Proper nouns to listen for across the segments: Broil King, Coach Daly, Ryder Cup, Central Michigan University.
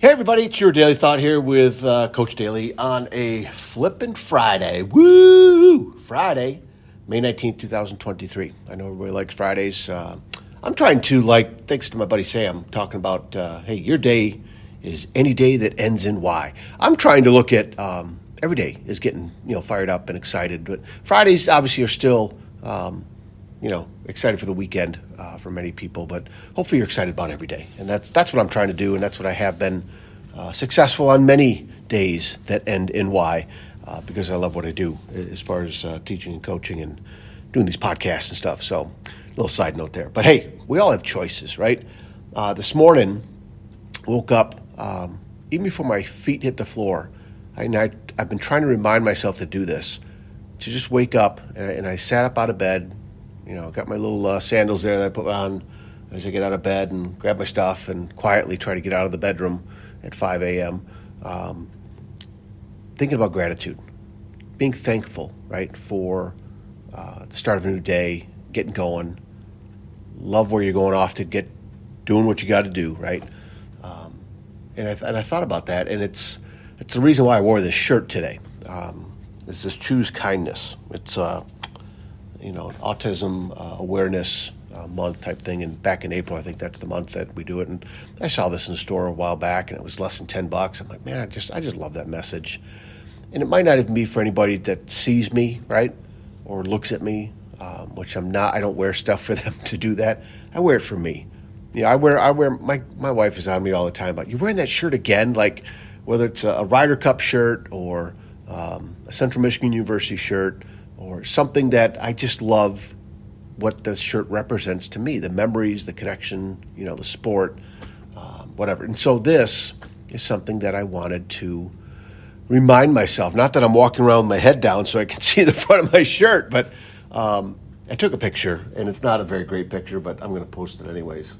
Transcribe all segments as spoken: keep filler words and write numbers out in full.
Hey everybody, it's your Daily Thought here with uh, Coach Daly on a flippin' Friday. Woo! Friday, May nineteenth, twenty twenty-three. I know everybody likes Fridays. Uh, I'm trying to, like, thanks to my buddy Sam, talking about, uh, hey, your day is any day that ends in Y. I'm trying to look at um, every day is getting, you know, fired up and excited. But Fridays, obviously, are still, um, you know, excited for the weekend uh, for many people, but hopefully you're excited about every day. And that's that's what I'm trying to do, and that's what I have been uh, successful on many days that end in Y, uh, because I love what I do as far as uh, teaching and coaching and doing these podcasts and stuff. So a little side note there. But hey, we all have choices, right? Uh, this morning, woke up, um, even before my feet hit the floor, I, and I, I've been trying to remind myself to do this, to just wake up, and I, and I sat up out of bed. You know, got my little uh, sandals there that I put on as I get out of bed and grab my stuff and quietly try to get out of the bedroom at five a.m. Um, thinking about gratitude, being thankful, right, for uh, the start of a new day, getting going, love where you're going off to get doing what you got to do, right? Um, and I and I thought about that, and it's it's the reason why I wore this shirt today. Um, it's this Choose Kindness. It's uh. you know, an autism uh, awareness uh, month type thing. And back in April, I think that's the month that we do it. And I saw this in the store a while back, and it was less than ten bucks. I'm like, man, I just, I just love that message. And it might not even be for anybody that sees me, right? Or looks at me, um, which I'm not, I don't wear stuff for them to do that. I wear it for me. You know, I wear, I wear, my, my wife is on me all the time, but you're wearing that shirt again, like whether it's a, a Ryder Cup shirt or um, a Central Michigan University shirt, or something that I just love what the shirt represents to me, the memories, the connection, you know, the sport, um, whatever. And so this is something that I wanted to remind myself, not that I'm walking around with my head down so I can see the front of my shirt, but um, I took a picture, and it's not a very great picture, but I'm going to post it anyways.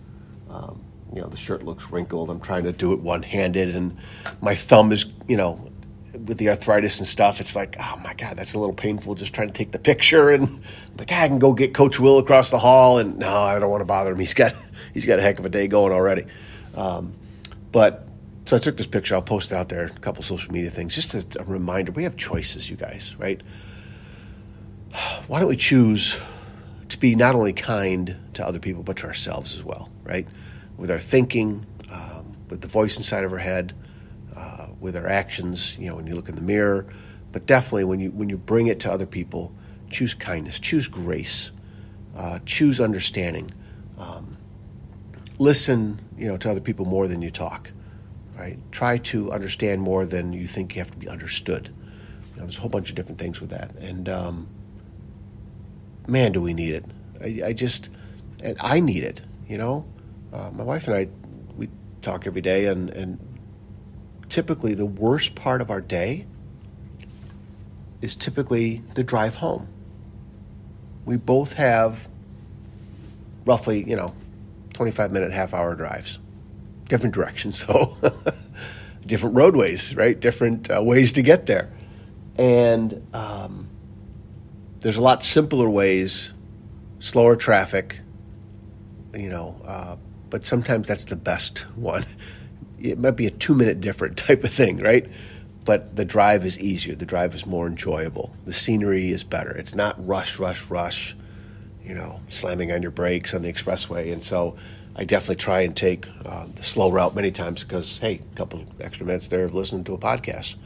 Um, you know, the shirt looks wrinkled. I'm trying to do it one-handed, and my thumb is, you know, with the arthritis and stuff, it's like, oh my God, that's a little painful just trying to take the picture. And like, I can go get Coach Will across the hall, and no, I don't want to bother him. He's got, he's got a heck of a day going already. Um, but so I took this picture. I'll post it out there, a couple social media things, just as a reminder, we have choices, you guys, right? Why don't we choose to be not only kind to other people, but to ourselves as well, right? With our thinking, um, with the voice inside of our head, Uh, with our actions, you know, when you look in the mirror, but definitely when you when you bring it to other people, choose kindness, choose grace, uh, choose understanding. Um, listen, you know, to other people more than you talk, right? Try to understand more than you think you have to be understood. You know, there's a whole bunch of different things with that, and um, man, do we need it? I, I just, and I need it. You know, uh, my wife and I, we talk every day, and and. Typically, the worst part of our day is typically the drive home. We both have roughly, you know, twenty-five minute, half hour drives, different directions, though, different roadways, right? Different uh, ways to get there. And um, there's a lot simpler ways, slower traffic, you know, uh, but sometimes that's the best one. It might be a two-minute different type of thing, right? But the drive is easier. The drive is more enjoyable. The scenery is better. It's not rush, rush, rush, you know, slamming on your brakes on the expressway. And so I definitely try and take uh, the slow route many times because, hey, a couple extra minutes there of listening to a podcast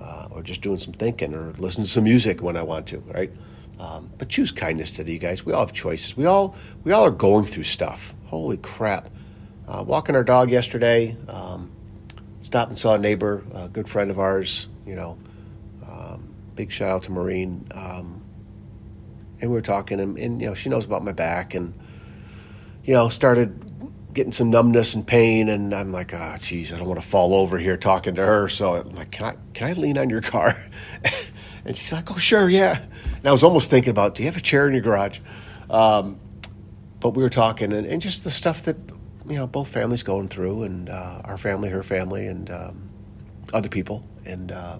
uh, or just doing some thinking or listening to some music when I want to, right? Um, but choose kindness today, you guys. We all have choices. We all we all are going through stuff. Holy crap. Uh, walking our dog yesterday, um, stopped and saw a neighbor, a good friend of ours, you know, um, big shout out to Maureen. Um, and we were talking and, and, you know, she knows about my back and, you know, started getting some numbness and pain. And I'm like, oh, geez, I don't want to fall over here talking to her. So I'm like, can I, can I lean on your car? And she's like, oh, sure. Yeah. And I was almost thinking about, do you have a chair in your garage? Um, but we were talking and, and just the stuff that, you know, both families going through and uh, our family, her family, and um, other people. And uh,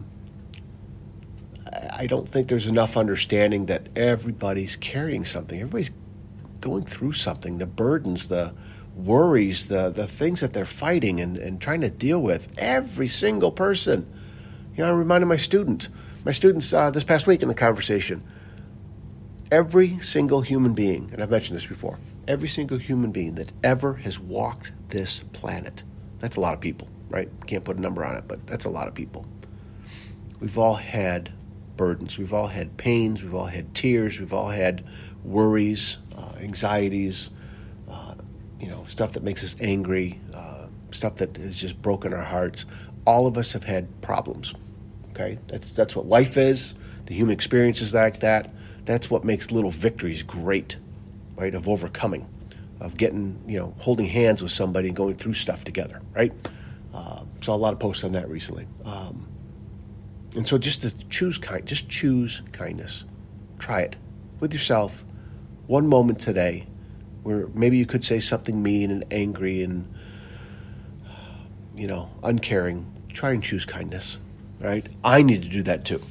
I don't think there's enough understanding that everybody's carrying something. Everybody's going through something. The burdens, the worries, the the things that they're fighting and, and trying to deal with, every single person. You know, I reminded my students, my students uh, this past week in the conversation, every single human being, and I've mentioned this before, every single human being that ever has walked this planet, that's a lot of people, right? Can't put a number on it, but that's a lot of people. We've all had burdens. We've all had pains. We've all had tears. We've all had worries, uh, anxieties, uh, you know, stuff that makes us angry, uh, stuff that has just broken our hearts. All of us have had problems, okay? That's, that's what life is. The human experience is like that. That's what makes little victories great, right? Of overcoming, of getting, you know, holding hands with somebody and going through stuff together, right? Uh, saw a lot of posts on that recently. Um, and so just to choose kind, just choose kindness. Try it with yourself. One moment today where maybe you could say something mean and angry and, you know, uncaring. Try and choose kindness, right? I need to do that too.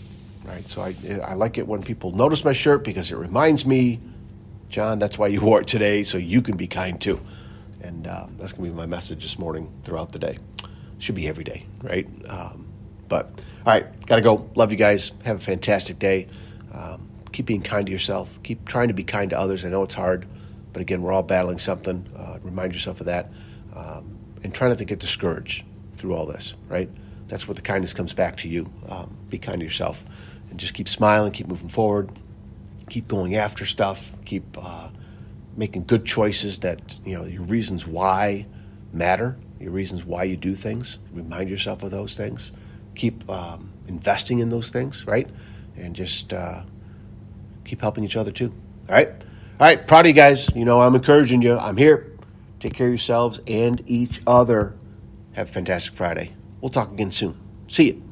Right, so I I like it when people notice my shirt because it reminds me, John, that's why you wore it today, so you can be kind too. And uh, that's going to be my message this morning throughout the day. Should be every day, right? Um, but, all right, got to go. Love you guys. Have a fantastic day. Um, keep being kind to yourself. Keep trying to be kind to others. I know it's hard, but again, we're all battling something. Uh, remind yourself of that. Um, and try not to get discouraged through all this, right? That's where the kindness comes back to you. Um, be kind to yourself. And just keep smiling, keep moving forward, keep going after stuff, keep uh, making good choices that, you know, your reasons why matter, your reasons why you do things. Remind yourself of those things. Keep um, investing in those things, right? And just uh, keep helping each other too, all right? All right, proud of you guys. You know, I'm encouraging you. I'm here. Take care of yourselves and each other. Have a fantastic Friday. We'll talk again soon. See you.